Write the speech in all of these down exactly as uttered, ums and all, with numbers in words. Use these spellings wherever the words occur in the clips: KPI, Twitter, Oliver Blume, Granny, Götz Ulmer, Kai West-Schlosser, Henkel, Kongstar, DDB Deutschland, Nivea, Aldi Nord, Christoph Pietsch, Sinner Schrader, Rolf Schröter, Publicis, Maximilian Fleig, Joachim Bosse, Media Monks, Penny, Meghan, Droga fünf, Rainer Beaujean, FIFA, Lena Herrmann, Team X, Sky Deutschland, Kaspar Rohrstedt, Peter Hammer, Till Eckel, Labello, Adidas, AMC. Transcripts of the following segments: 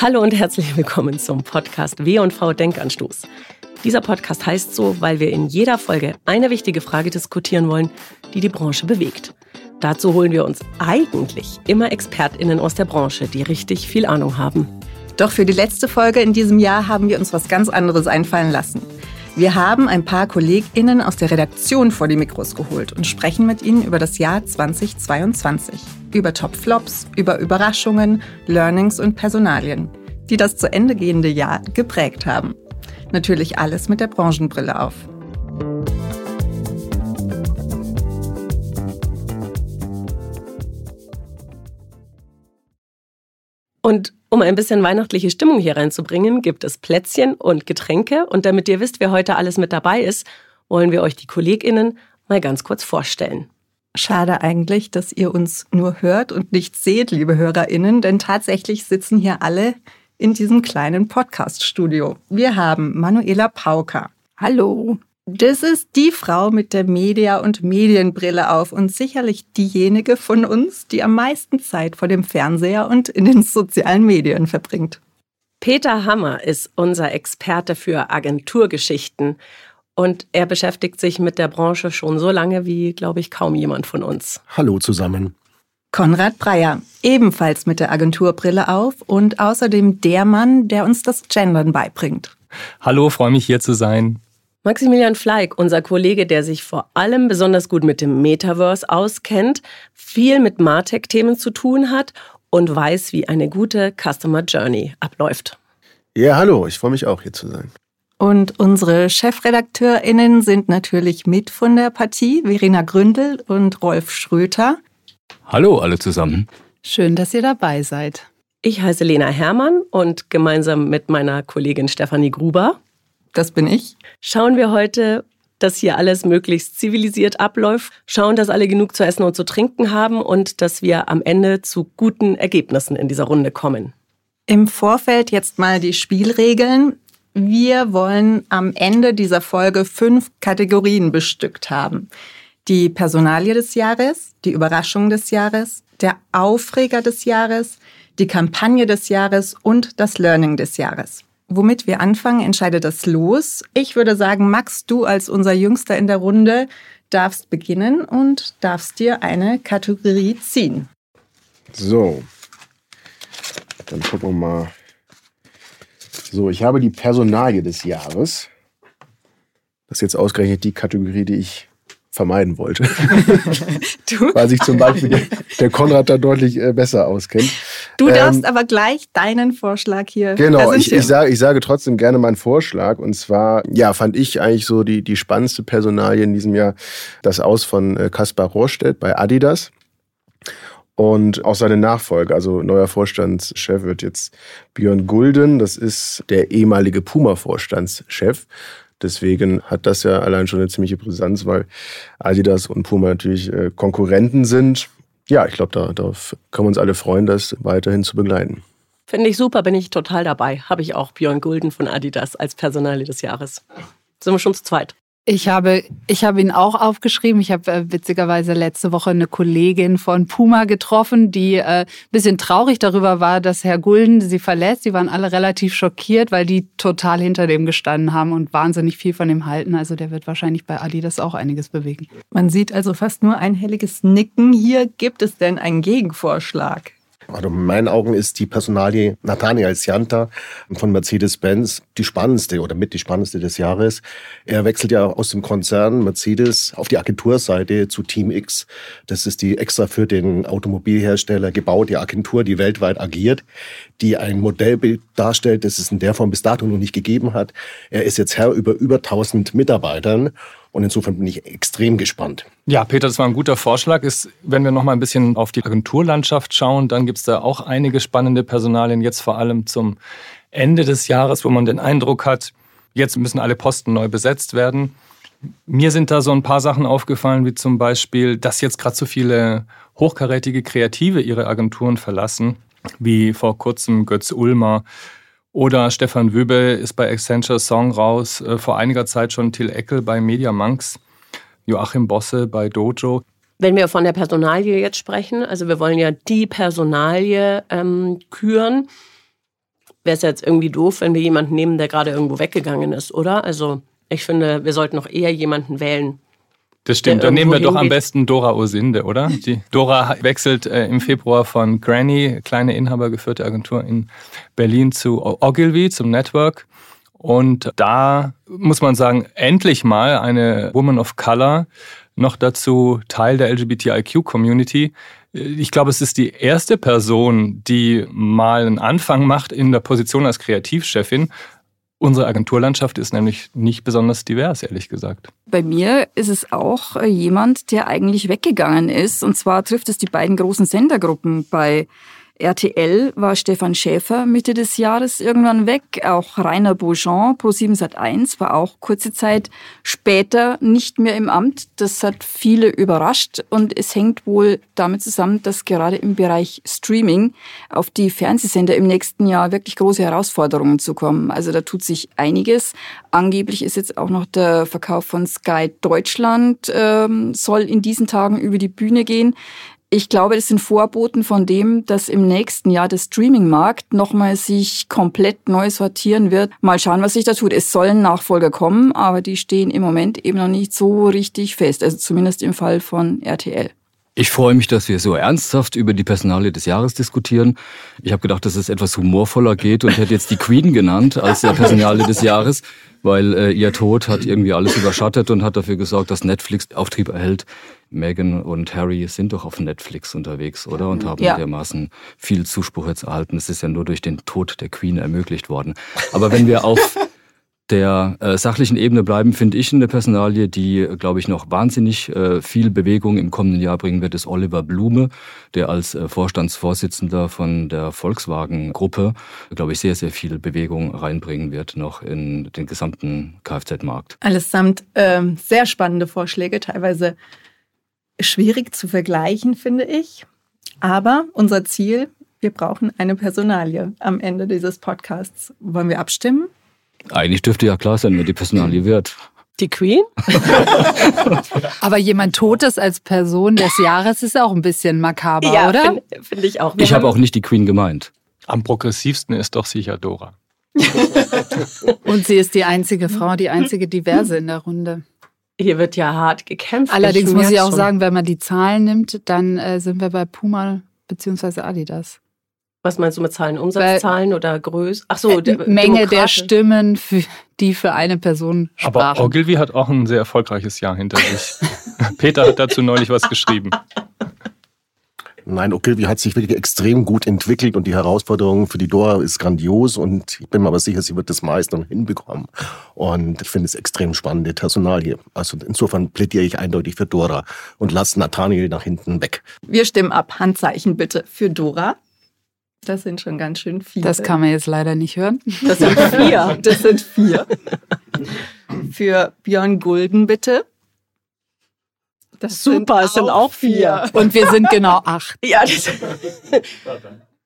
Hallo und herzlich willkommen zum Podcast W und V Denkanstoß. Dieser Podcast heißt so, weil wir in jeder Folge eine wichtige Frage diskutieren wollen, die die Branche bewegt. Dazu holen wir uns eigentlich immer ExpertInnen aus der Branche, die richtig viel Ahnung haben. Doch für die letzte Folge in diesem Jahr haben wir uns was ganz anderes einfallen lassen. Wir haben ein paar KollegInnen aus der Redaktion vor die Mikros geholt und sprechen mit ihnen über das Jahr zweitausendzweiundzwanzig. Über Top-Flops, über Überraschungen, Learnings und Personalien, die das zu Ende gehende Jahr geprägt haben. Natürlich alles mit der Branchenbrille auf. Und um ein bisschen weihnachtliche Stimmung hier reinzubringen, gibt es Plätzchen und Getränke. Und damit ihr wisst, wer heute alles mit dabei ist, wollen wir euch die KollegInnen mal ganz kurz vorstellen. Schade eigentlich, dass ihr uns nur hört und nicht seht, liebe HörerInnen, denn tatsächlich sitzen hier alle in diesem kleinen Podcast-Studio. Wir haben Manuela Pauker. Hallo. Das ist die Frau mit der Media- und Medienbrille auf und sicherlich diejenige von uns, die am meisten Zeit vor dem Fernseher und in den sozialen Medien verbringt. Peter Hammer ist unser Experte für Agenturgeschichten. Und er beschäftigt sich mit der Branche schon so lange wie, glaube ich, kaum jemand von uns. Hallo zusammen. Konrad Breyer, ebenfalls mit der Agenturbrille auf und außerdem der Mann, der uns das Gendern beibringt. Hallo, freue mich hier zu sein. Maximilian Fleig, unser Kollege, der sich vor allem besonders gut mit dem Metaverse auskennt, viel mit MarTech-Themen zu tun hat und weiß, wie eine gute Customer Journey abläuft. Ja, hallo, ich freue mich auch hier zu sein. Und unsere ChefredakteurInnen sind natürlich mit von der Partie, Verena Gründel und Rolf Schröter. Hallo alle zusammen. Schön, dass ihr dabei seid. Ich heiße Lena Herrmann und gemeinsam mit meiner Kollegin Stefanie Gruber, das bin ich, schauen wir heute, dass hier alles möglichst zivilisiert abläuft, schauen, dass alle genug zu essen und zu trinken haben und dass wir am Ende zu guten Ergebnissen in dieser Runde kommen. Im Vorfeld jetzt mal die Spielregeln. Wir wollen am Ende dieser Folge fünf Kategorien bestückt haben. Die Personalie des Jahres, die Überraschung des Jahres, der Aufreger des Jahres, die Kampagne des Jahres und das Learning des Jahres. Womit wir anfangen, entscheidet das Los. Ich würde sagen, Max, du als unser Jüngster in der Runde darfst beginnen und darfst dir eine Kategorie ziehen. So, dann gucken wir mal. So, ich habe die Personalie des Jahres. Das ist jetzt ausgerechnet die Kategorie, die ich vermeiden wollte. Weil sich zum Beispiel der Konrad da deutlich besser auskennt. Du darfst ähm, aber gleich deinen Vorschlag hier genau, präsentieren. Genau, ich, ich, sage, ich sage trotzdem gerne meinen Vorschlag. Und zwar, ja, fand ich eigentlich so die, die spannendste Personalie in diesem Jahr das Aus von Kaspar Rohrstedt bei Adidas. Und auch seine Nachfolge, also neuer Vorstandschef wird jetzt Björn Gulden. Das ist der ehemalige Puma-Vorstandschef. Deswegen hat das ja allein schon eine ziemliche Brisanz, weil Adidas und Puma natürlich Konkurrenten sind. Ja, ich glaube, da, darauf können wir uns alle freuen, das weiterhin zu begleiten. Finde ich super, bin ich total dabei. Habe ich auch Björn Gulden von Adidas als Personalie des Jahres. Sind wir schon zu zweit. Ich habe, ich habe ihn auch aufgeschrieben. Ich habe äh, witzigerweise letzte Woche eine Kollegin von Puma getroffen, die äh, ein bisschen traurig darüber war, dass Herr Gulden sie verlässt. Die waren alle relativ schockiert, weil die total hinter dem gestanden haben und wahnsinnig viel von ihm halten. Also der wird wahrscheinlich bei Adidas auch einiges bewegen. Man sieht also fast nur einhelliges Nicken. Hier gibt es denn einen Gegenvorschlag? Also in meinen Augen ist die Personalie Nathaniel Scianta von Mercedes-Benz die spannendste oder mit die spannendste des Jahres. Er wechselt ja aus dem Konzern Mercedes auf die Agenturseite zu Team X. Das ist die extra für den Automobilhersteller gebaute Agentur, die weltweit agiert, die ein Modellbild darstellt, das es in der Form bis dato noch nicht gegeben hat. Er ist jetzt Herr über über tausend Mitarbeitern. Und insofern bin ich extrem gespannt. Ja, Peter, das war ein guter Vorschlag. Ist, wenn wir noch mal ein bisschen auf die Agenturlandschaft schauen, dann gibt es da auch einige spannende Personalien, jetzt vor allem zum Ende des Jahres, wo man den Eindruck hat, jetzt müssen alle Posten neu besetzt werden. Mir sind da so ein paar Sachen aufgefallen, wie zum Beispiel, dass jetzt gerade so viele hochkarätige Kreative ihre Agenturen verlassen, wie vor kurzem Götz Ulmer. Oder Stefan Wöbel ist bei Accenture Song raus, vor einiger Zeit schon Till Eckel bei Media Monks, Joachim Bosse bei Dojo. Wenn wir von der Personalie jetzt sprechen, also wir wollen ja die Personalie ähm, küren, wäre es jetzt irgendwie doof, wenn wir jemanden nehmen, der gerade irgendwo weggegangen ist, oder? Also ich finde, wir sollten noch eher jemanden wählen. Das stimmt, dann nehmen wir hingeht. Doch am besten Dora Ursinde, oder? Die Dora wechselt äh, im Februar von Granny, kleine inhabergeführte Agentur in Berlin, zu Ogilvy, zum Network. Und da muss man sagen, endlich mal eine Woman of Color, noch dazu Teil der L G B T I Q-Community. Ich glaube, es ist die erste Person, die mal einen Anfang macht in der Position als Kreativchefin. Unsere Agenturlandschaft ist nämlich nicht besonders divers, ehrlich gesagt. Bei mir ist es auch jemand, der eigentlich weggegangen ist. Und zwar trifft es die beiden großen Sendergruppen. Bei R T L war Stefan Schäfer Mitte des Jahres irgendwann weg. Auch Rainer Beaujean, Pro sieben Sat eins, war auch kurze Zeit später nicht mehr im Amt. Das hat viele überrascht. Und es hängt wohl damit zusammen, dass gerade im Bereich Streaming auf die Fernsehsender im nächsten Jahr wirklich große Herausforderungen zukommen. Also da tut sich einiges. Angeblich ist jetzt auch noch der Verkauf von Sky Deutschland, ähm, soll in diesen Tagen über die Bühne gehen. Ich glaube, das sind Vorboten von dem, dass im nächsten Jahr der Streaming-Markt nochmal sich komplett neu sortieren wird. Mal schauen, was sich da tut. Es sollen Nachfolger kommen, aber die stehen im Moment eben noch nicht so richtig fest. Also zumindest im Fall von R T L. Ich freue mich, dass wir so ernsthaft über die Personalie des Jahres diskutieren. Ich habe gedacht, dass es etwas humorvoller geht und hätte jetzt die Queen genannt als der Personalie des Jahres, weil äh, ihr Tod hat irgendwie alles überschattet und hat dafür gesorgt, dass Netflix Auftrieb erhält. Meghan und Harry sind doch auf Netflix unterwegs, oder? Und haben ja. dermaßen viel Zuspruch jetzt erhalten. Es ist ja nur durch den Tod der Queen ermöglicht worden. Aber wenn wir auf der äh, sachlichen Ebene bleiben, finde ich eine Personalie, die, glaube ich, noch wahnsinnig äh, viel Bewegung im kommenden Jahr bringen wird, ist Oliver Blume, der als äh, Vorstandsvorsitzender von der Volkswagen-Gruppe, glaube ich, sehr, sehr viel Bewegung reinbringen wird noch in den gesamten Kfz-Markt. Allesamt ähm, sehr spannende Vorschläge, teilweise schwierig zu vergleichen, finde ich. Aber unser Ziel, wir brauchen eine Personalie am Ende dieses Podcasts. Wollen wir abstimmen? Eigentlich dürfte ja klar sein, wer die Personalie wird. Die Queen? Aber jemand Totes als Person des Jahres ist auch ein bisschen makaber, ja, oder? Finde find ich auch. Wir ich habe auch nicht die Queen gemeint. Am progressivsten ist doch sicher Dora. Und sie ist die einzige Frau, die einzige Diverse in der Runde. Hier wird ja hart gekämpft. Allerdings muss ich auch schon sagen, wenn man die Zahlen nimmt, dann äh, sind wir bei Puma bzw. Adidas. Was meinst du mit Zahlen? Umsatzzahlen Weil, oder Größe? Ach so, die Menge der Stimmen, für, die für eine Person sprachen. Aber Ogilvy hat auch ein sehr erfolgreiches Jahr hinter sich. Peter hat dazu neulich was geschrieben. Nein, Ogilvy hat sich wirklich extrem gut entwickelt und die Herausforderung für die Dora ist grandios und ich bin mir aber sicher, sie wird das meiste hinbekommen. Und ich finde es extrem spannende Personalie. Also insofern plädiere ich eindeutig für Dora und lasse Nathaniel nach hinten weg. Wir stimmen ab. Handzeichen bitte für Dora. Das sind schon ganz schön viele. Das kann man jetzt leider nicht hören. Das sind vier. Das sind vier. Für Björn Gulden bitte. Das Super, es sind, sind auch vier. Und wir sind genau acht. Ja, das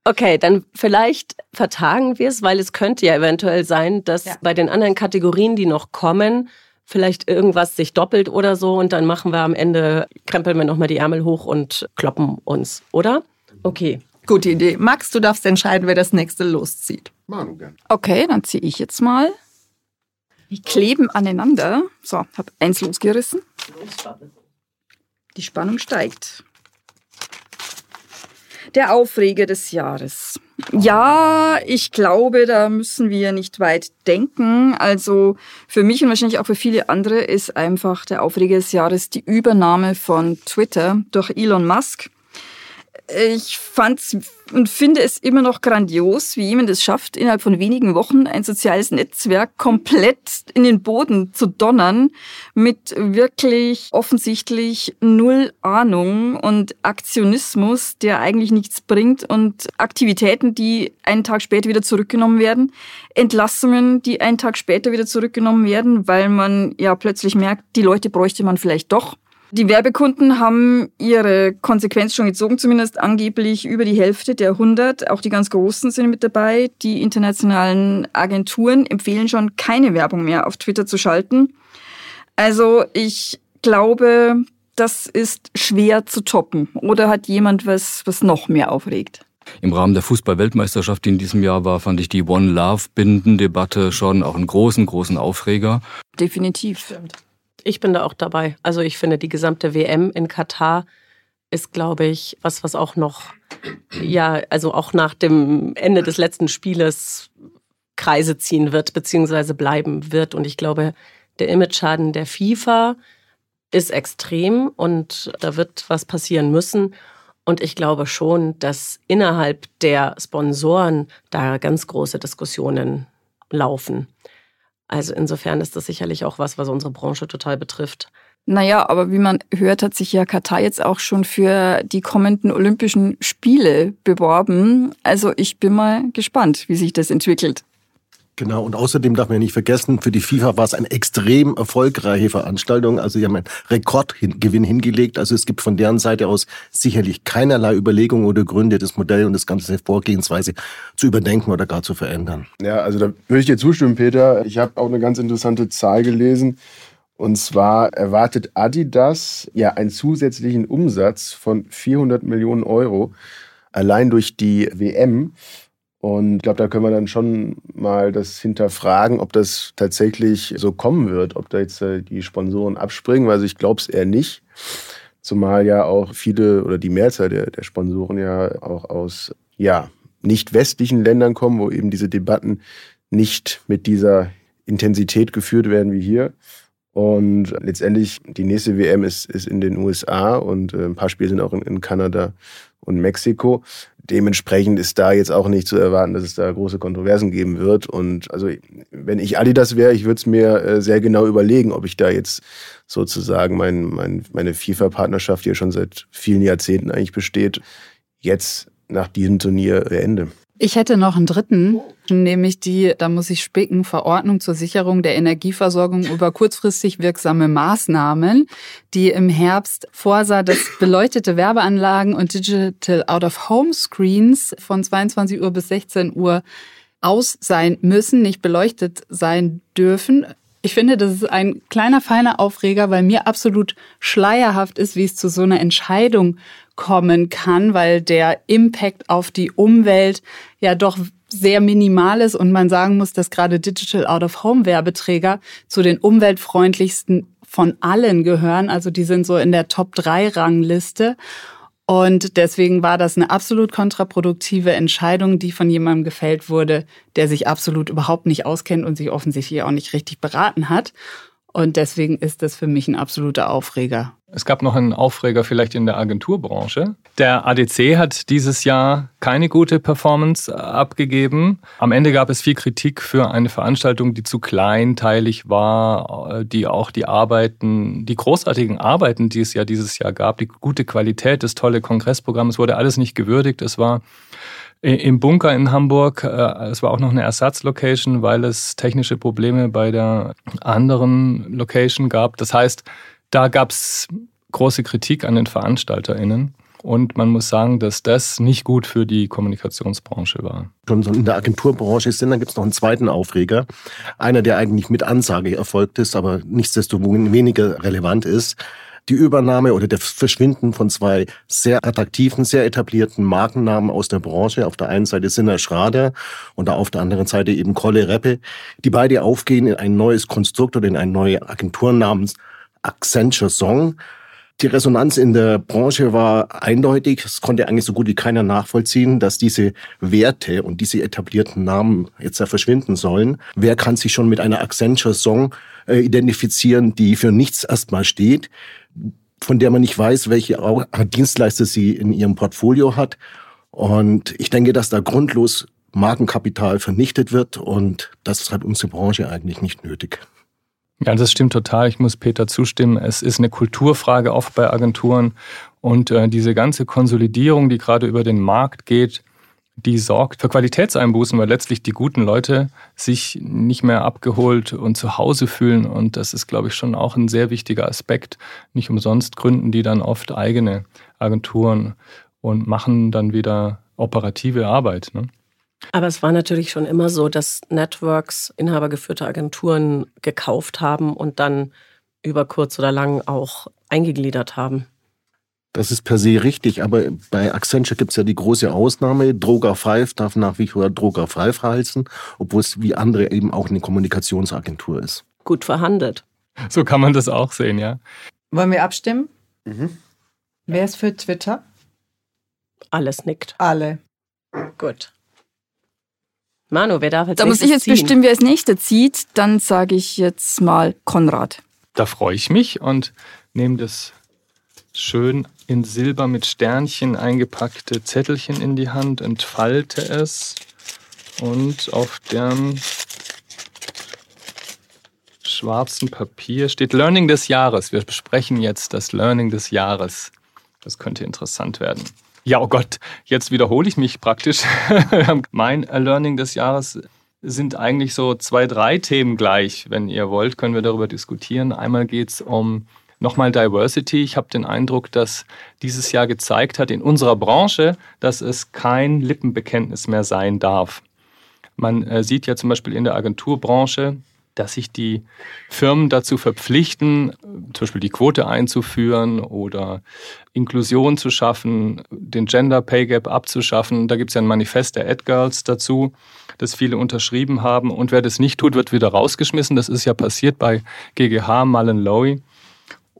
okay, dann vielleicht vertagen wir es, weil es könnte ja eventuell sein, dass ja. bei den anderen Kategorien, die noch kommen, vielleicht irgendwas sich doppelt oder so. Und dann machen wir am Ende, krempeln wir nochmal die Ärmel hoch und kloppen uns, oder? Okay. Gute Idee. Max, du darfst entscheiden, wer das nächste loszieht. Manu, gern. Okay, dann ziehe ich jetzt mal. Wir kleben aneinander. So, habe eins losgerissen. Die Spannung steigt. Der Aufreger des Jahres. Ja, ich glaube, da müssen wir nicht weit denken. Also für mich und wahrscheinlich auch für viele andere ist einfach der Aufreger des Jahres die Übernahme von Twitter durch Elon Musk. Ich fand's und finde es immer noch grandios, wie jemand es schafft, innerhalb von wenigen Wochen ein soziales Netzwerk komplett in den Boden zu donnern, mit wirklich offensichtlich null Ahnung und Aktionismus, der eigentlich nichts bringt und Aktivitäten, die einen Tag später wieder zurückgenommen werden, Entlassungen, die einen Tag später wieder zurückgenommen werden, weil man ja plötzlich merkt, die Leute bräuchte man vielleicht doch. Die Werbekunden haben ihre Konsequenz schon gezogen, zumindest angeblich über die Hälfte der hundert. Auch die ganz Großen sind mit dabei. Die internationalen Agenturen empfehlen schon, keine Werbung mehr auf Twitter zu schalten. Also ich glaube, das ist schwer zu toppen. Oder hat jemand was, was noch mehr aufregt? Im Rahmen der Fußball-Weltmeisterschaft, die in diesem Jahr war, fand ich die One-Love-Binden-Debatte schon auch einen großen, großen Aufreger. Definitiv. Stimmt. Ich bin da auch dabei. Also ich finde, die gesamte W M in Katar ist, glaube ich, was, was auch noch, ja, also auch nach dem Ende des letzten Spieles Kreise ziehen wird, beziehungsweise bleiben wird. Und ich glaube, der Image-Schaden der FIFA ist extrem und da wird was passieren müssen. Und ich glaube schon, dass innerhalb der Sponsoren da ganz große Diskussionen laufen. Also insofern ist das sicherlich auch was, was unsere Branche total betrifft. Naja, aber wie man hört, hat sich ja Katar jetzt auch schon für die kommenden Olympischen Spiele beworben. Also ich bin mal gespannt, wie sich das entwickelt. Genau, und außerdem darf man ja nicht vergessen, für die FIFA war es eine extrem erfolgreiche Veranstaltung. Also sie haben einen Rekordgewinn hingelegt. Also es gibt von deren Seite aus sicherlich keinerlei Überlegungen oder Gründe, das Modell und das ganze Vorgehensweise zu überdenken oder gar zu verändern. Ja, also da würde ich dir zustimmen, Peter. Ich habe auch eine ganz interessante Zahl gelesen. Und zwar erwartet Adidas ja einen zusätzlichen Umsatz von vierhundert Millionen Euro allein durch die W M. Und ich glaube, da können wir dann schon mal das hinterfragen, ob das tatsächlich so kommen wird, ob da jetzt die Sponsoren abspringen, weil also ich glaube es eher nicht. Zumal ja auch viele oder die Mehrzahl der, der Sponsoren ja auch aus ja, nicht westlichen Ländern kommen, wo eben diese Debatten nicht mit dieser Intensität geführt werden wie hier. Und letztendlich, die nächste W M ist, ist in den U S A und ein paar Spiele sind auch in, in Kanada und Mexiko. Dementsprechend ist da jetzt auch nicht zu erwarten, dass es da große Kontroversen geben wird. Und also, wenn ich Adidas wäre, ich würde es mir sehr genau überlegen, ob ich da jetzt sozusagen mein, mein, meine FIFA-Partnerschaft, die ja schon seit vielen Jahrzehnten eigentlich besteht, jetzt nach diesem Turnier beende. Ich hätte noch einen dritten, nämlich die, da muss ich spicken, Verordnung zur Sicherung der Energieversorgung über kurzfristig wirksame Maßnahmen, die im Herbst vorsah, dass beleuchtete Werbeanlagen und Digital Out-of-Home-Screens von zweiundzwanzig Uhr bis sechzehn Uhr aus sein müssen, nicht beleuchtet sein dürfen. Ich finde, das ist ein kleiner, feiner Aufreger, weil mir absolut schleierhaft ist, wie es zu so einer Entscheidung kommen kann, weil der Impact auf die Umwelt ja doch sehr minimal ist und man sagen muss, dass gerade Digital Out-of-Home-Werbeträger zu den umweltfreundlichsten von allen gehören. Also die sind so in der Top drei Rangliste. Und deswegen war das eine absolut kontraproduktive Entscheidung, die von jemandem gefällt wurde, der sich absolut überhaupt nicht auskennt und sich offensichtlich auch nicht richtig beraten hat. Und deswegen ist das für mich ein absoluter Aufreger. Es gab noch einen Aufreger vielleicht in der Agenturbranche. Der A D C hat dieses Jahr keine gute Performance abgegeben. Am Ende gab es viel Kritik für eine Veranstaltung, die zu kleinteilig war, die auch die Arbeiten, die großartigen Arbeiten, die es ja dieses Jahr gab, die gute Qualität, das tolle Kongressprogramm, es wurde alles nicht gewürdigt. Es war im Bunker in Hamburg, es war auch noch eine Ersatzlocation, weil es technische Probleme bei der anderen Location gab. Das heißt, da gab es große Kritik an den VeranstalterInnen. Und man muss sagen, dass das nicht gut für die Kommunikationsbranche war. Schon in der Agenturbranche ist, dann gibt es noch einen zweiten Aufreger. Einer, der eigentlich mit Ansage erfolgt ist, aber nichtsdestoweniger relevant ist. Die Übernahme oder das Verschwinden von zwei sehr attraktiven, sehr etablierten Markennamen aus der Branche. Auf der einen Seite Sinner Schrader und auf der anderen Seite eben Kolle Reppe, die beide aufgehen in ein neues Konstrukt oder in eine neue Agentur namens Accenture Song. Die Resonanz in der Branche war eindeutig. Es konnte eigentlich so gut wie keiner nachvollziehen, dass diese Werte und diese etablierten Namen jetzt da verschwinden sollen. Wer kann sich schon mit einer Accenture Song identifizieren, die für nichts erstmal steht, von der man nicht weiß, welche Dienstleister sie in ihrem Portfolio hat. Und ich denke, dass da grundlos Markenkapital vernichtet wird und das hat unsere Branche eigentlich nicht nötig. Ja, das stimmt total. Ich muss Peter zustimmen. Es ist eine Kulturfrage oft bei Agenturen. Und äh, diese ganze Konsolidierung, die gerade über den Markt geht, die sorgt für Qualitätseinbußen, weil letztlich die guten Leute sich nicht mehr abgeholt und zu Hause fühlen. Und das ist, glaube ich, schon auch ein sehr wichtiger Aspekt. Nicht umsonst gründen die dann oft eigene Agenturen und machen dann wieder operative Arbeit, ne? Aber es war natürlich schon immer so, dass Networks inhabergeführte Agenturen gekauft haben und dann über kurz oder lang auch eingegliedert haben. Das ist per se richtig, aber bei Accenture gibt es ja die große Ausnahme. Droga fünf darf nach wie vor Droga fünf heißen, obwohl es wie andere eben auch eine Kommunikationsagentur ist. Gut verhandelt. So kann man das auch sehen, ja. Wollen wir abstimmen? Mhm. Wer ist für Twitter? Alles nickt. Alle. Gut. Manu, wer darf jetzt Da muss ich jetzt ziehen? bestimmen, wer als Nächster zieht. Dann sage ich jetzt mal Konrad. Da freue ich mich und nehme das schön in Silber mit Sternchen eingepackte Zettelchen in die Hand, entfalte es und auf dem schwarzen Papier steht Learning des Jahres. Wir besprechen jetzt das Learning des Jahres. Das könnte interessant werden. Ja, oh Gott, jetzt wiederhole ich mich praktisch. Mein Learning des Jahres sind eigentlich so zwei, drei Themen gleich. Wenn ihr wollt, können wir darüber diskutieren. Einmal geht es um nochmal Diversity. Ich habe den Eindruck, dass dieses Jahr gezeigt hat in unserer Branche, dass es kein Lippenbekenntnis mehr sein darf. Man sieht ja zum Beispiel in der Agenturbranche, dass sich die Firmen dazu verpflichten, zum Beispiel die Quote einzuführen oder Inklusion zu schaffen, den Gender Pay Gap abzuschaffen. Da gibt es ja ein Manifest der AdGirls dazu, das viele unterschrieben haben. Und wer das nicht tut, wird wieder rausgeschmissen. Das ist ja passiert bei G G H, Mullen-Lowey.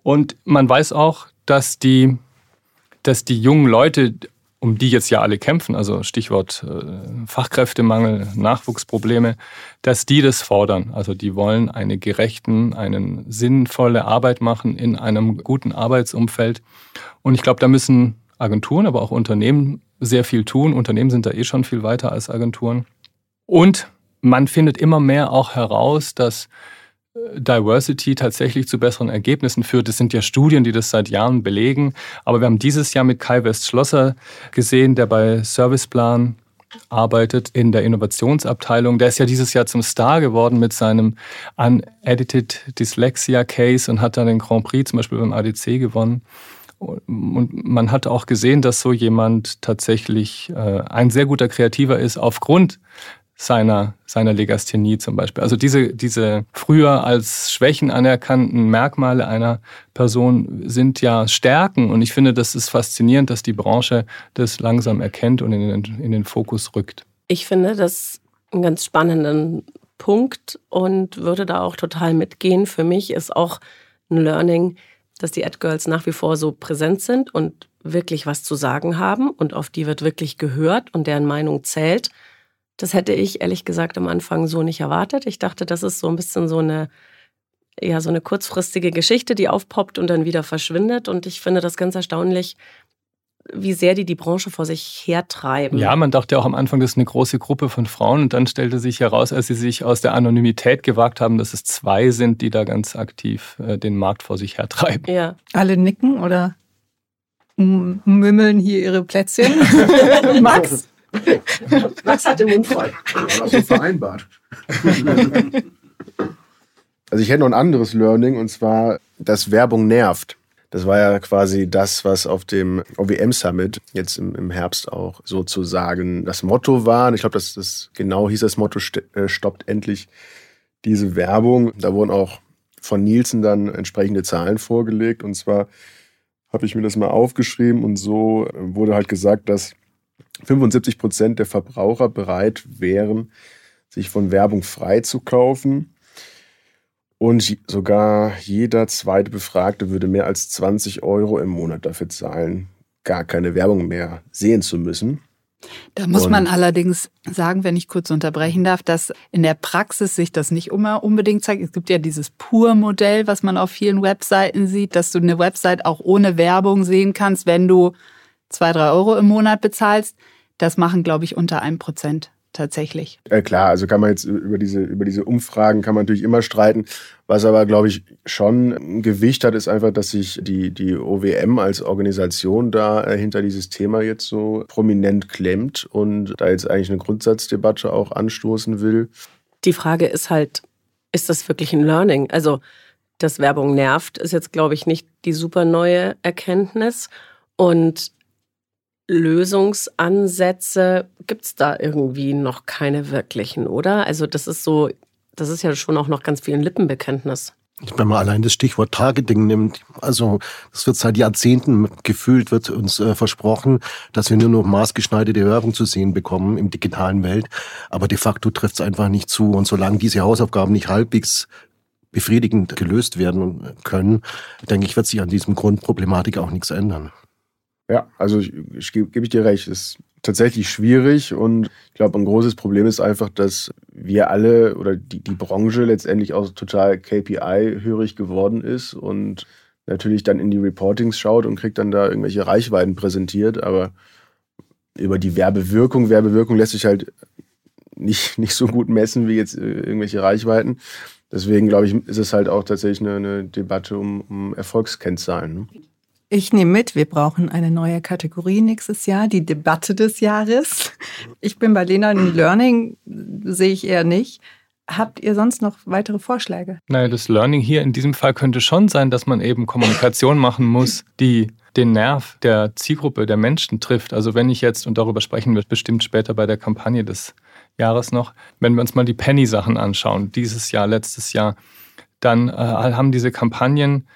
Und man weiß auch, dass die, dass die jungen Leute, um die jetzt ja alle kämpfen, also Stichwort Fachkräftemangel, Nachwuchsprobleme, dass die das fordern. Also die wollen eine gerechten, eine sinnvolle Arbeit machen in einem guten Arbeitsumfeld. Und ich glaube, da müssen Agenturen, aber auch Unternehmen sehr viel tun. Unternehmen sind da eh schon viel weiter als Agenturen. Und man findet immer mehr auch heraus, dass Diversity tatsächlich zu besseren Ergebnissen führt. Das sind ja Studien, die das seit Jahren belegen. Aber wir haben dieses Jahr mit Kai West-Schlosser gesehen, der bei Serviceplan arbeitet in der Innovationsabteilung. Der ist ja dieses Jahr zum Star geworden mit seinem Unedited Dyslexia Case und hat dann den Grand Prix zum Beispiel beim A D C gewonnen. Und man hat auch gesehen, dass so jemand tatsächlich ein sehr guter Kreativer ist aufgrund seiner, seiner Legasthenie zum Beispiel. Also diese, diese früher als Schwächen anerkannten Merkmale einer Person sind ja Stärken. Und ich finde, das ist faszinierend, dass die Branche das langsam erkennt und in den, in den Fokus rückt. Ich finde das einen ganz spannenden Punkt und würde da auch total mitgehen. Für mich ist auch ein Learning, dass die AdGirls nach wie vor so präsent sind und wirklich was zu sagen haben. Und auf die wird wirklich gehört und deren Meinung zählt. Das hätte ich ehrlich gesagt am Anfang so nicht erwartet. Ich dachte, das ist so ein bisschen so eine, ja, so eine kurzfristige Geschichte, die aufpoppt und dann wieder verschwindet. Und ich finde das ganz erstaunlich, wie sehr die die Branche vor sich hertreiben. Ja, man dachte auch am Anfang, das ist eine große Gruppe von Frauen. Und dann stellte sich heraus, als sie sich aus der Anonymität gewagt haben, dass es zwei sind, die da ganz aktiv äh, den Markt vor sich hertreiben. Ja. Alle nicken oder mümmeln hier ihre Plätzchen? Max? Max hat den Mund voll. Das war so vereinbart. Also ich hätte noch ein anderes Learning, und zwar, dass Werbung nervt. Das war ja quasi das, was auf dem O W M Summit jetzt im, im Herbst auch sozusagen das Motto war. Und ich glaube, dass das genau hieß, das Motto stoppt endlich diese Werbung. Da wurden auch von Nielsen dann entsprechende Zahlen vorgelegt. Und zwar habe ich mir das mal aufgeschrieben, und so wurde halt gesagt, dass fünfundsiebzig Prozent der Verbraucher bereit wären, sich von Werbung freizukaufen. Und sogar jeder zweite Befragte würde mehr als zwanzig Euro im Monat dafür zahlen, gar keine Werbung mehr sehen zu müssen. Da muss man allerdings sagen, wenn ich kurz unterbrechen darf, dass in der Praxis sich das nicht immer unbedingt zeigt. Es gibt ja dieses Pur-Modell, was man auf vielen Webseiten sieht, dass du eine Website auch ohne Werbung sehen kannst, wenn du zwei, drei Euro im Monat bezahlst. Das machen, glaube ich, unter einem Prozent tatsächlich. Ja, klar, also kann man jetzt über diese, über diese Umfragen kann man natürlich immer streiten. Was aber, glaube ich, schon ein Gewicht hat, ist einfach, dass sich die, die O W M als Organisation da hinter dieses Thema jetzt so prominent klemmt und da jetzt eigentlich eine Grundsatzdebatte auch anstoßen will. Die Frage ist halt, ist das wirklich ein Learning? Also, dass Werbung nervt, ist jetzt, glaube ich, nicht die super neue Erkenntnis. Und Lösungsansätze gibt es da irgendwie noch keine wirklichen, oder? Also das ist so, das ist ja schon auch noch ganz viel ein Lippenbekenntnis. wenn man allein das Stichwort Targeting nimmt, also das wird seit Jahrzehnten gefühlt, wird uns äh, versprochen, dass wir nur noch maßgeschneiderte Werbung zu sehen bekommen im digitalen Welt, aber de facto trifft es einfach nicht zu. Und solange diese Hausaufgaben nicht halbwegs befriedigend gelöst werden können, denke ich, wird sich an diesem Grundproblematik auch nichts ändern. Ja, also ich, ich, gebe ich dir recht, es ist tatsächlich schwierig und ich glaube, ein großes Problem ist einfach, dass wir alle oder die, die Branche letztendlich auch total K P I-hörig geworden ist und natürlich dann in die Reportings schaut und kriegt dann da irgendwelche Reichweiten präsentiert, aber über die Werbewirkung, Werbewirkung lässt sich halt nicht, nicht so gut messen wie jetzt irgendwelche Reichweiten. Deswegen, glaube ich, ist es halt auch tatsächlich eine, eine Debatte um, um Erfolgskennzahlen. Ne? Ich nehme mit, wir brauchen eine neue Kategorie nächstes Jahr, die Debatte des Jahres. Ich bin bei Lena in Learning, sehe ich eher nicht. Habt ihr sonst noch weitere Vorschläge? Naja, das Learning hier in diesem Fall könnte schon sein, dass man eben Kommunikation machen muss, die den Nerv der Zielgruppe, der Menschen trifft. Also wenn ich jetzt, und darüber sprechen wir bestimmt später bei der Kampagne des Jahres noch, wenn wir uns mal die Penny-Sachen anschauen, dieses Jahr, letztes Jahr, dann äh, haben diese Kampagnen,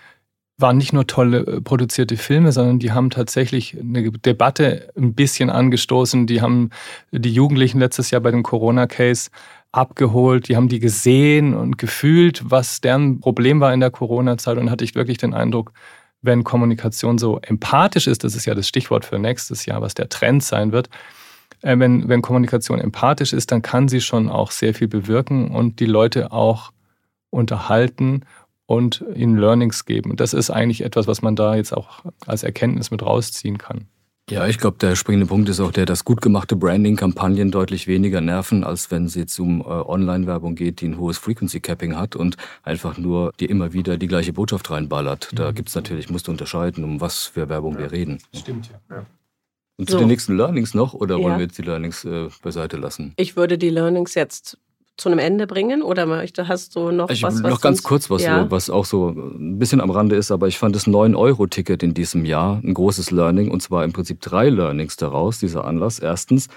waren nicht nur tolle produzierte Filme, sondern die haben tatsächlich eine Debatte ein bisschen angestoßen. Die haben die Jugendlichen letztes Jahr bei dem Corona-Case abgeholt. Die haben die gesehen und gefühlt, was deren Problem war in der Corona-Zeit. Und hatte ich wirklich den Eindruck, wenn Kommunikation so empathisch ist, das ist ja das Stichwort für nächstes Jahr, was der Trend sein wird, wenn, wenn Kommunikation empathisch ist, dann kann sie schon auch sehr viel bewirken und die Leute auch unterhalten und ihnen Learnings geben. Das ist eigentlich etwas, was man da jetzt auch als Erkenntnis mit rausziehen kann. Ja, ich glaube, der springende Punkt ist auch der, dass gut gemachte Branding-Kampagnen deutlich weniger nerven, als wenn es jetzt um äh, Online-Werbung geht, die ein hohes Frequency-Capping hat und einfach nur dir immer wieder die gleiche Botschaft reinballert. Mhm. Da gibt's natürlich, musst du unterscheiden, um was für Werbung ja. wir reden. Stimmt, ja. ja. Und so. Zu den nächsten Learnings noch, oder ja. wollen wir jetzt die Learnings äh, beiseite lassen? Ich würde die Learnings jetzt zu einem Ende bringen oder hast du noch ich was? Ich will noch ganz kurz was, ja. was auch so ein bisschen am Rande ist, aber ich fand das neun-Euro-Ticket in diesem Jahr ein großes Learning und zwar im Prinzip drei Learnings daraus, dieser Anlass. Erstens,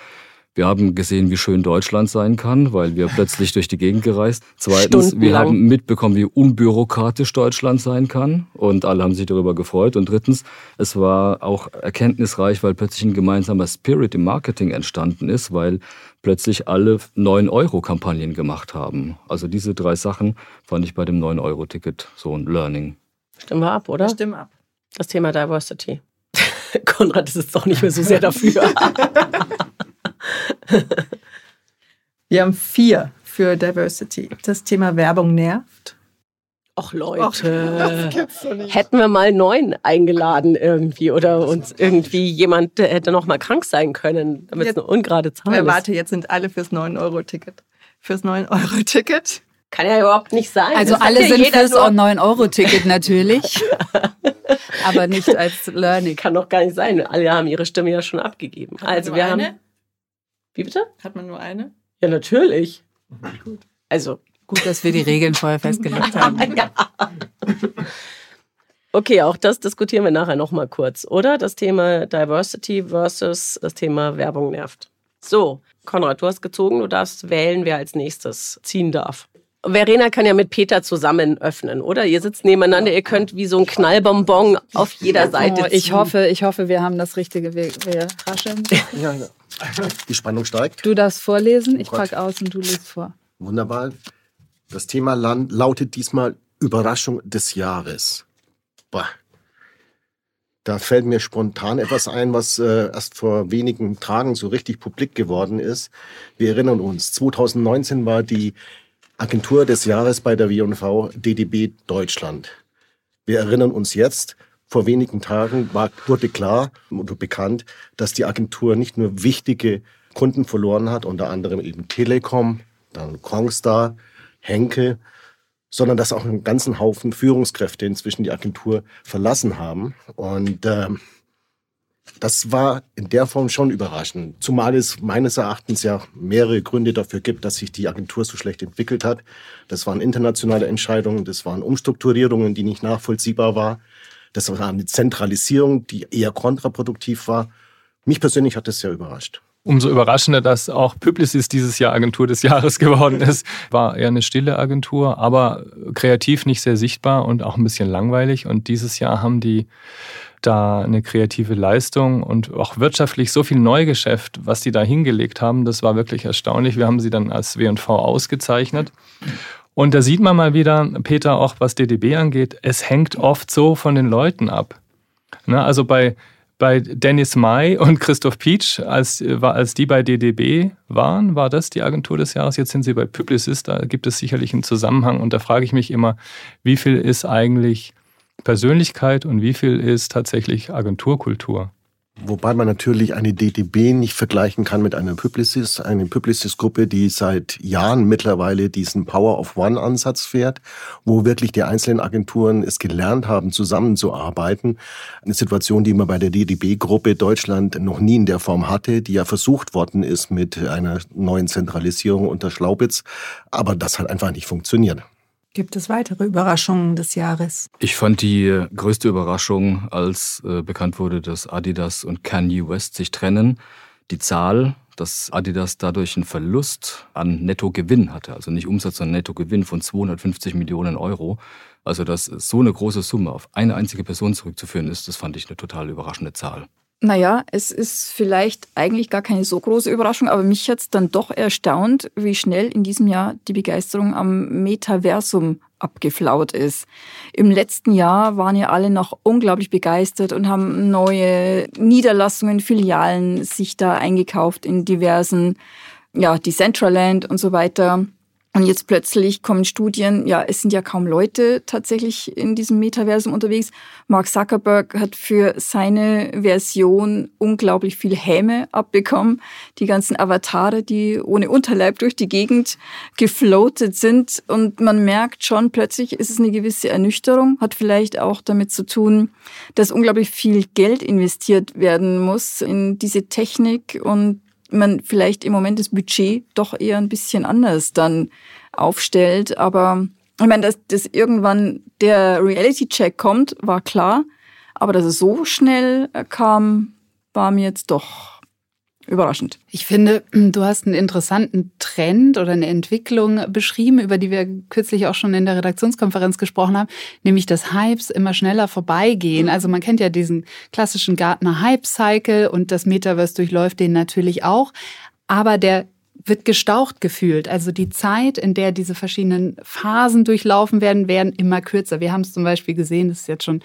wir haben gesehen, wie schön Deutschland sein kann, weil wir plötzlich durch die Gegend gereist. Zweitens, wir haben mitbekommen, wie unbürokratisch Deutschland sein kann und alle haben sich darüber gefreut. Und drittens, es war auch erkenntnisreich, weil plötzlich ein gemeinsamer Spirit im Marketing entstanden ist, weil plötzlich alle neun-Euro-Kampagnen gemacht haben. Also diese drei Sachen fand ich bei dem neun-Euro-Ticket so ein Learning. Stimmen wir ab, oder? Stimmen ab. Das Thema Diversity. Konrad ist jetzt doch nicht mehr so sehr dafür. Wir haben vier für Diversity. Das Thema Werbung nervt. Och Leute, hätten wir mal neun eingeladen irgendwie oder uns irgendwie jemand hätte noch mal krank sein können, damit jetzt, es eine ungerade Zahl ist. Warte, jetzt sind alle fürs neun-Euro-Ticket. Fürs neun-Euro-Ticket? Kann ja überhaupt nicht sein. Also das alle sind fürs neun-Euro-Ticket natürlich, aber nicht als Learning. Kann doch gar nicht sein. Alle haben ihre Stimme ja schon abgegeben. Hat also wir eine? haben... Wie bitte? Hat man nur eine? Ja, natürlich. Gut. Also. Gut, dass wir die Regeln vorher festgelegt haben. Ja. Okay, auch das diskutieren wir nachher nochmal kurz, oder? Das Thema Diversity versus das Thema Werbung nervt. So, Konrad, du hast gezogen, du darfst wählen, wer als nächstes ziehen darf. Verena kann ja mit Peter zusammen öffnen, oder? Ihr sitzt nebeneinander, ihr könnt wie so ein Knallbonbon auf jeder Seite ziehen. Ich hoffe, ich hoffe, wir haben das richtige Weg. Wir rascheln. Ja, ja. Die Spannung steigt. Du darfst vorlesen, ich pack aus und du liest vor. Wunderbar. Das Thema lautet diesmal Überraschung des Jahres. Boah. Da fällt mir spontan etwas ein, was äh, erst vor wenigen Tagen so richtig publik geworden ist. Wir erinnern uns, zwanzig neunzehn war die Agentur des Jahres bei der W und V D D B Deutschland. Wir erinnern uns jetzt, vor wenigen Tagen war, wurde klar und bekannt, dass die Agentur nicht nur wichtige Kunden verloren hat, unter anderem eben Telekom, dann Kongstar, Henkel, sondern dass auch einen ganzen Haufen Führungskräfte inzwischen die Agentur verlassen haben. Und äh, das war in der Form schon überraschend. Zumal es meines Erachtens ja mehrere Gründe dafür gibt, dass sich die Agentur so schlecht entwickelt hat. Das waren internationale Entscheidungen, das waren Umstrukturierungen, die nicht nachvollziehbar waren. Das war eine Zentralisierung, die eher kontraproduktiv war. Mich persönlich hat das sehr überrascht. umso überraschender, dass auch Publicis dieses Jahr Agentur des Jahres geworden ist. War eher eine stille Agentur, aber kreativ nicht sehr sichtbar und auch ein bisschen langweilig. Und dieses Jahr haben die da eine kreative Leistung und auch wirtschaftlich so viel Neugeschäft, was die da hingelegt haben, das war wirklich erstaunlich. Wir haben sie dann als W und V ausgezeichnet. Und da sieht man mal wieder, Peter, auch was D D B angeht, es hängt oft so von den Leuten ab. Na, also bei, bei Dennis May und Christoph Pietsch, als, als die bei D D B waren, war das die Agentur des Jahres. Jetzt sind sie bei Publicis, da gibt es sicherlich einen Zusammenhang. Und da frage ich mich immer, wie viel ist eigentlich Persönlichkeit und wie viel ist tatsächlich Agenturkultur? Wobei man natürlich eine D D B nicht vergleichen kann mit einer Publicis, eine Publicis-Gruppe, die seit Jahren mittlerweile diesen Power-of-One-Ansatz fährt, wo wirklich die einzelnen Agenturen es gelernt haben, zusammenzuarbeiten. Eine Situation, die man bei der D D B-Gruppe Deutschland noch nie in der Form hatte, die ja versucht worden ist mit einer neuen Zentralisierung unter Schlaubitz. Aber das hat einfach nicht funktioniert. Gibt es weitere Überraschungen des Jahres? Ich fand die größte Überraschung, als äh, bekannt wurde, dass Adidas und Kanye West sich trennen, die Zahl, dass Adidas dadurch einen Verlust an Nettogewinn hatte. Also nicht Umsatz, sondern Nettogewinn von zweihundertfünfzig Millionen Euro. Also dass so eine große Summe auf eine einzige Person zurückzuführen ist, das fand ich eine total überraschende Zahl. Naja, es ist vielleicht eigentlich gar keine so große Überraschung, aber mich hat es dann doch erstaunt, wie schnell in diesem Jahr die Begeisterung am Metaversum abgeflaut ist. Im letzten Jahr waren ja alle noch unglaublich begeistert und haben neue Niederlassungen, Filialen sich da eingekauft in diversen, ja, Decentraland und so weiter. Und jetzt plötzlich kommen Studien, ja, es sind ja kaum Leute tatsächlich in diesem Metaversum unterwegs. Mark Zuckerberg hat für seine Version unglaublich viel Häme abbekommen. Die ganzen Avatare, die ohne Unterleib durch die Gegend gefloatet sind. Und man merkt schon, plötzlich ist es eine gewisse Ernüchterung. Hat vielleicht auch damit zu tun, dass unglaublich viel Geld investiert werden muss in diese Technik und man vielleicht im Moment das Budget doch eher ein bisschen anders dann aufstellt. Aber ich meine, dass, dass irgendwann der Reality-Check kommt, war klar. Aber dass es so schnell kam, war mir jetzt doch überraschend. Ich finde, du hast einen interessanten Trend oder eine Entwicklung beschrieben, über die wir kürzlich auch schon in der Redaktionskonferenz gesprochen haben, nämlich dass Hypes immer schneller vorbeigehen. Also man kennt ja diesen klassischen Gartner-Hype-Cycle und das Metaverse durchläuft den natürlich auch, aber der wird gestaucht gefühlt. Also die Zeit, in der diese verschiedenen Phasen durchlaufen werden, werden immer kürzer. Wir haben es zum Beispiel gesehen, das ist jetzt schon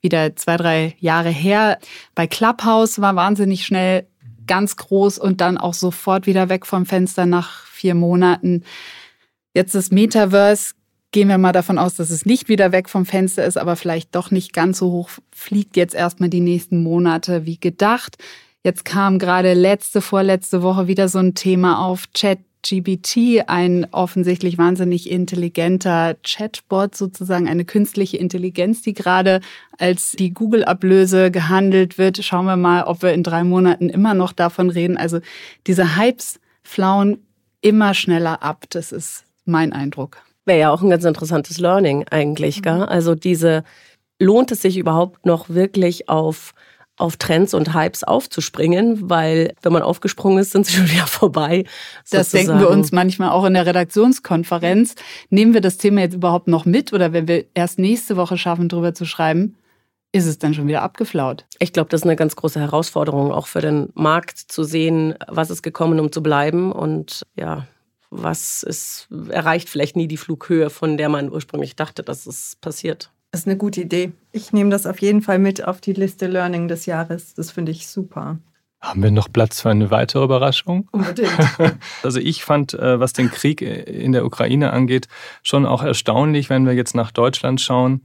wieder zwei, drei Jahre her, bei Clubhouse war wahnsinnig schnell ganz groß und dann auch sofort wieder weg vom Fenster nach vier Monaten. Jetzt das Metaverse, gehen wir mal davon aus, dass es nicht wieder weg vom Fenster ist, aber vielleicht doch nicht ganz so hoch fliegt jetzt erstmal die nächsten Monate wie gedacht. Jetzt kam gerade letzte, vorletzte Woche wieder so ein Thema auf, Chat G P T, ein offensichtlich wahnsinnig intelligenter Chatbot, sozusagen eine künstliche Intelligenz, die gerade als die Google-Ablöse gehandelt wird. Schauen wir mal, ob wir in drei Monaten immer noch davon reden. Also diese Hypes flauen immer schneller ab. Das ist mein Eindruck. Wäre ja auch ein ganz interessantes Learning eigentlich, mhm. gell? Also diese, lohnt es sich überhaupt noch wirklich auf auf Trends und Hypes aufzuspringen, weil wenn man aufgesprungen ist, sind sie schon wieder vorbei. Das sozusagen. Denken wir uns manchmal auch in der Redaktionskonferenz. Nehmen wir das Thema jetzt überhaupt noch mit oder wenn wir erst nächste Woche schaffen, drüber zu schreiben, ist es dann schon wieder abgeflaut? Ich glaube, das ist eine ganz große Herausforderung, auch für den Markt zu sehen, was ist gekommen, um zu bleiben und ja, was ist, erreicht vielleicht nie die Flughöhe, von der man ursprünglich dachte, dass es passiert. Das ist eine gute Idee. Ich nehme das auf jeden Fall mit auf die Liste Learning des Jahres. Das finde ich super. Haben wir noch Platz für eine weitere Überraschung? Unbedingt. Also ich fand, was den Krieg in der Ukraine angeht, schon auch erstaunlich, wenn wir jetzt nach Deutschland schauen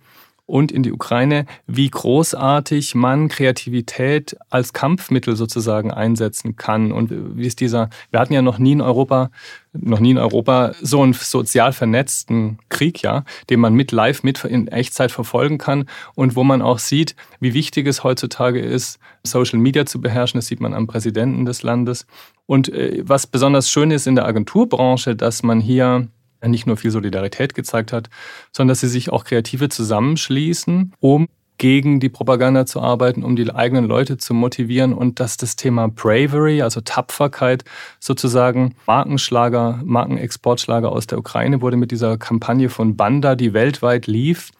und in die Ukraine, wie großartig man Kreativität als Kampfmittel sozusagen einsetzen kann. Und wie ist dieser, wir hatten ja noch nie in Europa, noch nie in Europa so einen sozial vernetzten Krieg, ja, den man mit live, mit in Echtzeit verfolgen kann und wo man auch sieht, wie wichtig es heutzutage ist, Social Media zu beherrschen. Das sieht man am Präsidenten des Landes. Und was besonders schön ist in der Agenturbranche, dass man hier nicht nur viel Solidarität gezeigt hat, sondern dass sie sich auch Kreative zusammenschließen, um gegen die Propaganda zu arbeiten, um die eigenen Leute zu motivieren und dass das Thema Bravery, also Tapferkeit, sozusagen Markenschlager, Markenexportschlager aus der Ukraine wurde mit dieser Kampagne von Banda, die weltweit lief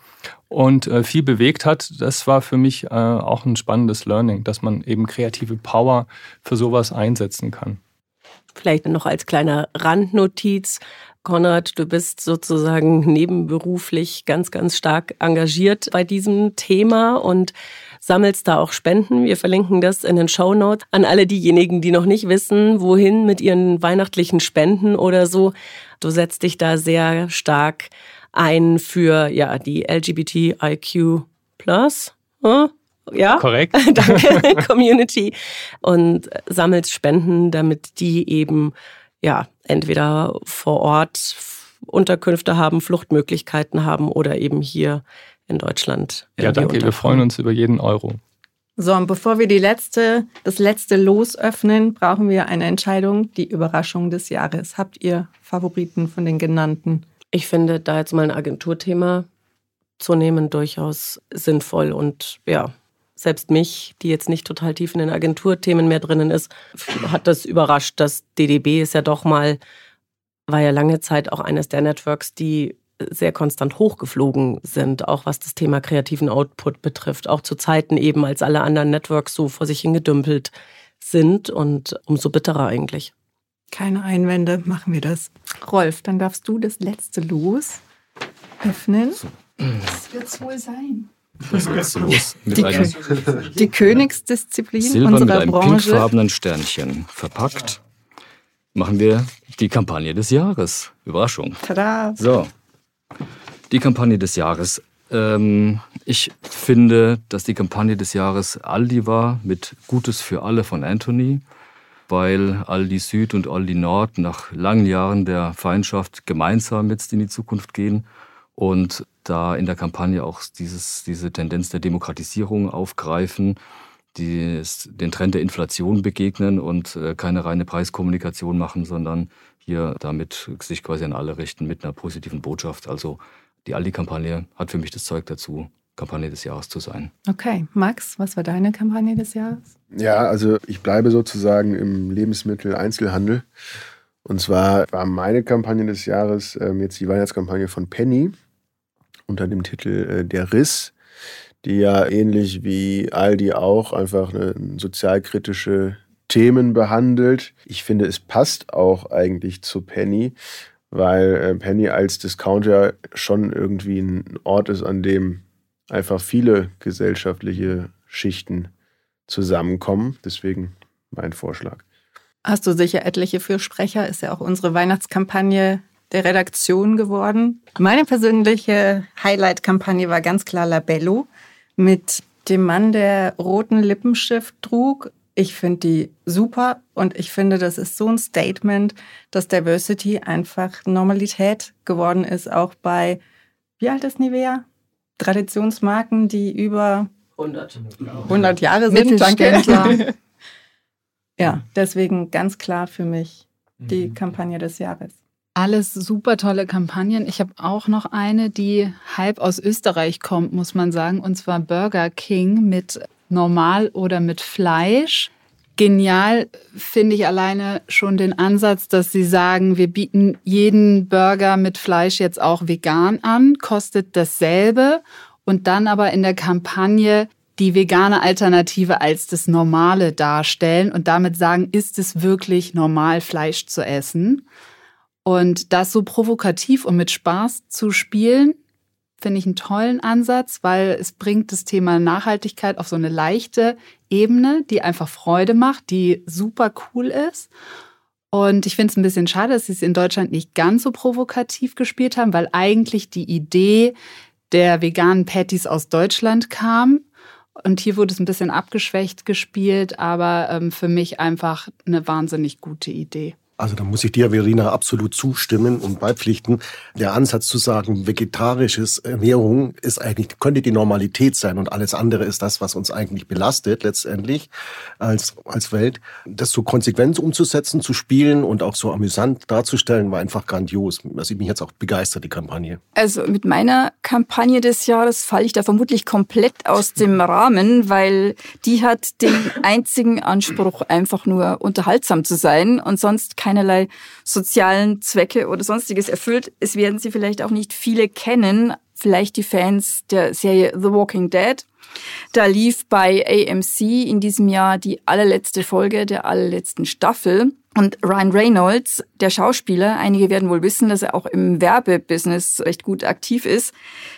und äh, viel bewegt hat. Das war für mich äh, auch ein spannendes Learning, dass man eben kreative Power für sowas einsetzen kann. Vielleicht noch als kleine Randnotiz. Konrad, du bist sozusagen nebenberuflich ganz, ganz stark engagiert bei diesem Thema und sammelst da auch Spenden. Wir verlinken das in den Shownotes. An alle diejenigen, die noch nicht wissen, wohin mit ihren weihnachtlichen Spenden oder so, du setzt dich da sehr stark ein für ja, die L G B T I Q plus. Hm? Ja, korrekt. Danke, Community. Und sammelst Spenden, damit die eben ja entweder vor Ort Unterkünfte haben, Fluchtmöglichkeiten haben oder eben hier in Deutschland. Ja, danke. Wir freuen uns über jeden Euro. So, und bevor wir die letzte, das letzte Los öffnen, brauchen wir eine Entscheidung, die Überraschung des Jahres. Habt ihr Favoriten von den genannten? Ich finde, da jetzt mal ein Agenturthema zu nehmen, durchaus sinnvoll und ja, selbst mich, die jetzt nicht total tief in den Agenturthemen mehr drinnen ist, hat das überrascht, dass D D B ist ja doch mal, war ja lange Zeit auch eines der Networks, die sehr konstant hochgeflogen sind, auch was das Thema kreativen Output betrifft, auch zu Zeiten eben, als alle anderen Networks so vor sich hingedümpelt sind und umso bitterer eigentlich. Keine Einwände, machen wir das. Rolf, dann darfst du das letzte Los öffnen. Das wird's wohl sein. Was ist los? Mit die, einem die Königsdisziplin Silber unserer mit Branche. Mit einem pinkfarbenen Sternchen verpackt machen wir die Kampagne des Jahres. Überraschung. Tada. So, die Kampagne des Jahres. Ähm, ich finde, dass die Kampagne des Jahres Aldi war mit Gutes für alle von Anthony, weil Aldi Süd und Aldi Nord nach langen Jahren der Feindschaft gemeinsam jetzt in die Zukunft gehen. Und da in der Kampagne auch dieses, diese Tendenz der Demokratisierung aufgreifen, die den Trend der Inflation begegnen und keine reine Preiskommunikation machen, sondern hier damit sich quasi an alle richten mit einer positiven Botschaft. Also die Aldi-Kampagne hat für mich das Zeug dazu, Kampagne des Jahres zu sein. Okay. Max, was war deine Kampagne des Jahres? Ja, also ich bleibe sozusagen im Lebensmittel-Einzelhandel. Und zwar war meine Kampagne des Jahres ähm, jetzt die Weihnachtskampagne von Penny unter dem Titel äh, Der Riss, die ja ähnlich wie Aldi auch einfach eine, sozialkritische Themen behandelt. Ich finde, es passt auch eigentlich zu Penny, weil äh, Penny als Discounter schon irgendwie ein Ort ist, an dem einfach viele gesellschaftliche Schichten zusammenkommen. Deswegen mein Vorschlag. Hast du sicher etliche Fürsprecher, ist ja auch unsere Weihnachtskampagne der Redaktion geworden. Meine persönliche Highlight-Kampagne war ganz klar Labello mit dem Mann, der roten Lippenstift trug. Ich finde die super und ich finde, das ist so ein Statement, dass Diversity einfach Normalität geworden ist, auch bei, wie alt ist Nivea? Traditionsmarken, die über hundert Jahre sind. Danke. Ja, deswegen ganz klar für mich die mhm. Kampagne des Jahres. Alles super tolle Kampagnen. Ich habe auch noch eine, die halb aus Österreich kommt, muss man sagen. Und zwar Burger King mit normal oder mit Fleisch. Genial finde ich alleine schon den Ansatz, dass sie sagen, wir bieten jeden Burger mit Fleisch jetzt auch vegan an, kostet dasselbe. Und dann aber in der Kampagne die vegane Alternative als das Normale darstellen und damit sagen, ist es wirklich normal, Fleisch zu essen? Und das so provokativ und mit Spaß zu spielen, finde ich einen tollen Ansatz, weil es bringt das Thema Nachhaltigkeit auf so eine leichte Ebene, die einfach Freude macht, die super cool ist. Und ich finde es ein bisschen schade, dass sie es in Deutschland nicht ganz so provokativ gespielt haben, weil eigentlich die Idee der veganen Patties aus Deutschland kam. Und hier wurde es ein bisschen abgeschwächt gespielt, aber ähm, für mich einfach eine wahnsinnig gute Idee. Also da muss ich dir, Verena, absolut zustimmen und beipflichten. Der Ansatz zu sagen, vegetarisches Ernährung ist eigentlich, könnte die Normalität sein und alles andere ist das, was uns eigentlich belastet letztendlich als als Welt. Das so konsequent umzusetzen, zu spielen und auch so amüsant darzustellen, war einfach grandios. Also ich bin jetzt auch begeistert, die Kampagne. Also mit meiner Kampagne des Jahres falle ich da vermutlich komplett aus dem Rahmen, weil die hat den einzigen Anspruch, einfach nur unterhaltsam zu sein und sonst keinerlei sozialen Zwecke oder Sonstiges erfüllt. Es werden sie vielleicht auch nicht viele kennen, vielleicht die Fans der Serie The Walking Dead. Da lief bei A M C in diesem Jahr die allerletzte Folge der allerletzten Staffel. Und Ryan Reynolds, der Schauspieler, einige werden wohl wissen, dass er auch im Werbebusiness recht gut aktiv ist,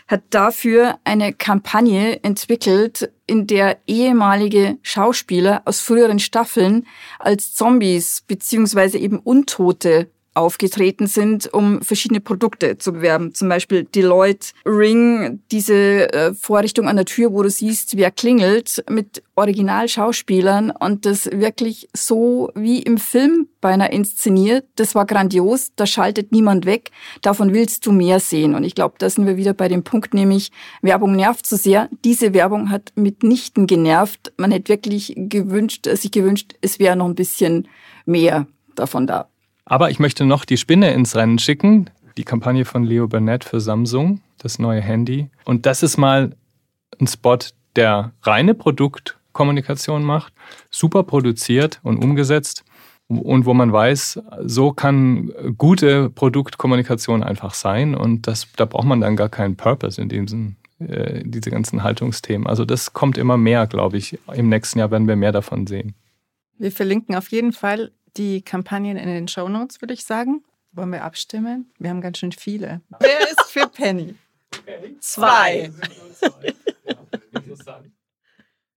hat dafür eine Kampagne entwickelt, in der ehemalige Schauspieler aus früheren Staffeln als Zombies beziehungsweise eben Untote aufgetreten sind, um verschiedene Produkte zu bewerben. Zum Beispiel Deloitte Ring, diese Vorrichtung an der Tür, wo du siehst, wer klingelt, mit Originalschauspielern und das wirklich so wie im Film beinahe inszeniert. Das war grandios, da schaltet niemand weg. Davon willst du mehr sehen. Und ich glaube, da sind wir wieder bei dem Punkt, nämlich Werbung nervt zu sehr. Diese Werbung hat mitnichten genervt. Man hätte wirklich gewünscht, sich gewünscht, es wäre noch ein bisschen mehr davon da. Aber ich möchte noch die Spinne ins Rennen schicken, die Kampagne von Leo Burnett für Samsung, das neue Handy. Und das ist mal ein Spot, der reine Produktkommunikation macht, super produziert und umgesetzt und wo man weiß, so kann gute Produktkommunikation einfach sein und das, da braucht man dann gar keinen Purpose in diesem, äh, diese ganzen Haltungsthemen. Also das kommt immer mehr, glaube ich. Im nächsten Jahr werden wir mehr davon sehen. Wir verlinken auf jeden Fall die Kampagnen in den Shownotes, würde ich sagen. Wollen wir abstimmen? Wir haben ganz schön viele. Wer ist für Penny? Zwei.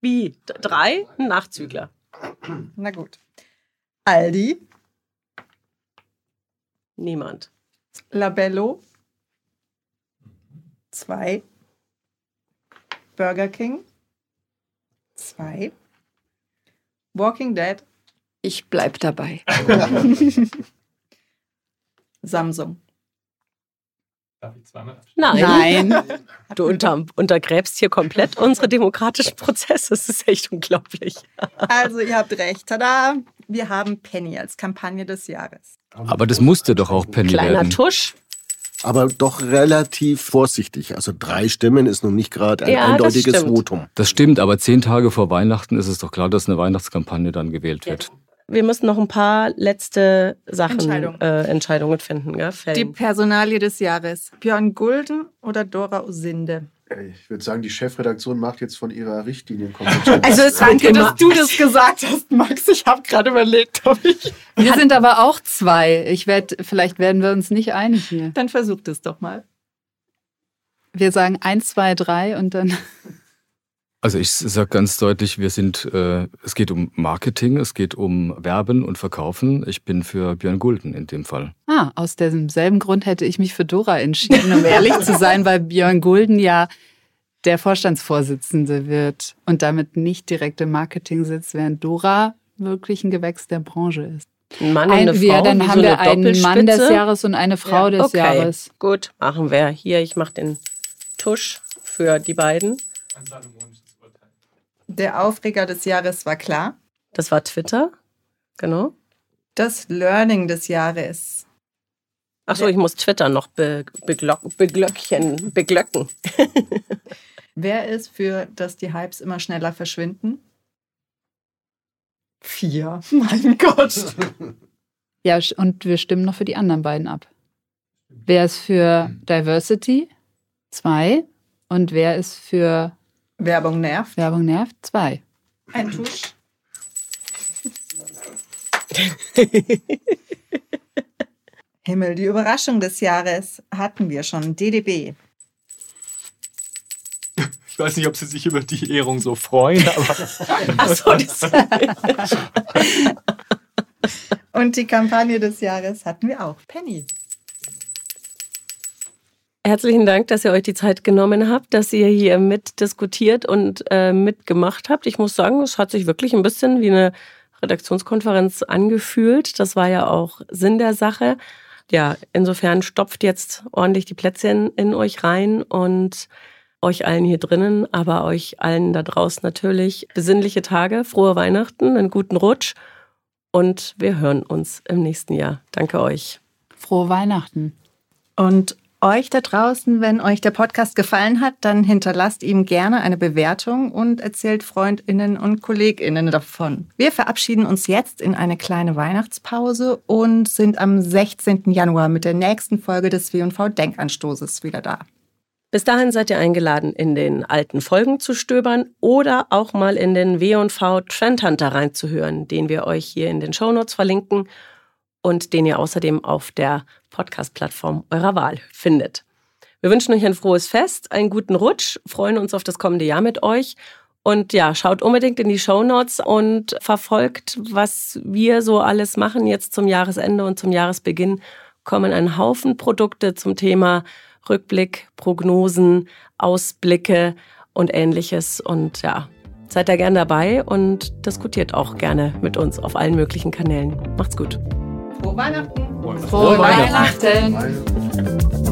Wie? Drei? Ein Nachzügler. Na gut. Aldi? Niemand. Labello? Zwei. Burger King? Zwei. Walking Dead? Ich bleib dabei. Samsung. Darf ich zweimal abstimmen? Nein. Nein. Du unter, untergräbst hier komplett unsere demokratischen Prozesse. Das ist echt unglaublich. Also, ihr habt recht. Tada. Wir haben Penny als Kampagne des Jahres. Aber das musste doch auch Penny werden. Kleiner Tusch. Aber doch relativ vorsichtig. Also drei Stimmen ist nun nicht gerade ein ja, eindeutiges das Votum. Das stimmt, aber zehn Tage vor Weihnachten ist es doch klar, dass eine Weihnachtskampagne dann gewählt wird. Ja. Wir müssen noch ein paar letzte Sachen, Entscheidung. äh, Entscheidungen finden. Gell? Die Personalie des Jahres. Björn Gulden oder Dora Ursinde? Ich würde sagen, die Chefredaktion macht jetzt von ihrer Richtlinienkompetenz. Also es danke, immer. Dass du das gesagt hast, Max. Ich habe gerade überlegt, ob ich... Wir sind aber auch zwei. Ich werd, vielleicht werden wir uns nicht einig hier. Dann versucht es doch mal. Wir sagen eins, zwei, drei und dann... Also ich sage ganz deutlich, wir sind, äh, es geht um Marketing, es geht um Werben und Verkaufen. Ich bin für Björn Gulden in dem Fall. Ah, aus demselben Grund hätte ich mich für Dora entschieden, um ehrlich zu sein, weil Björn Gulden ja der Vorstandsvorsitzende wird und damit nicht direkt im Marketing sitzt, während Dora wirklich ein Gewächs der Branche ist. Ein Mann und ein, eine wir, Frau, dann haben so wir einen Mann des Jahres und eine Frau ja, des okay. Jahres. Gut, machen wir. Hier, ich mache den Tusch für die beiden. Ein salomonisches Urteil. Der Aufreger des Jahres war klar. Das war Twitter, genau. Das Learning des Jahres. Achso, ich muss Twitter noch be- beglock- beglöckchen, beglöcken. Wer ist für, dass die Hypes immer schneller verschwinden? Vier, mein Gott. Ja, und wir stimmen noch für die anderen beiden ab. Wer ist für Diversity? Zwei. Und wer ist für... Werbung nervt. Werbung nervt, zwei. Ein Tusch. Himmel, die Überraschung des Jahres hatten wir schon. D D B. Ich weiß nicht, ob sie sich über die Ehrung so freuen, aber... Ach so, das Und die Kampagne des Jahres hatten wir auch. Penny. Herzlichen Dank, dass ihr euch die Zeit genommen habt, dass ihr hier mitdiskutiert und äh, mitgemacht habt. Ich muss sagen, es hat sich wirklich ein bisschen wie eine Redaktionskonferenz angefühlt. Das war ja auch Sinn der Sache. Ja, insofern stopft jetzt ordentlich die Plätzchen in euch rein und euch allen hier drinnen, aber euch allen da draußen natürlich besinnliche Tage, frohe Weihnachten, einen guten Rutsch und wir hören uns im nächsten Jahr. Danke euch. Frohe Weihnachten. Und euch da draußen, wenn euch der Podcast gefallen hat, dann hinterlasst ihm gerne eine Bewertung und erzählt FreundInnen und KollegInnen davon. Wir verabschieden uns jetzt in eine kleine Weihnachtspause und sind am sechzehnten Januar mit der nächsten Folge des W und V Denkanstoßes wieder da. Bis dahin seid ihr eingeladen, in den alten Folgen zu stöbern oder auch mal in den W und V Trendhunter reinzuhören, den wir euch hier in den Shownotes verlinken und den ihr außerdem auf der Podcast-Plattform eurer Wahl findet. Wir wünschen euch ein frohes Fest, einen guten Rutsch, freuen uns auf das kommende Jahr mit euch und ja, schaut unbedingt in die Shownotes und verfolgt, was wir so alles machen jetzt zum Jahresende und zum Jahresbeginn. Kommen ein Haufen Produkte zum Thema Rückblick, Prognosen, Ausblicke und Ähnliches. Und ja, seid da gern dabei und diskutiert auch gerne mit uns auf allen möglichen Kanälen. Macht's gut. Frohe Weihnachten. Frohe Weihnachten. Frohe Weihnachten.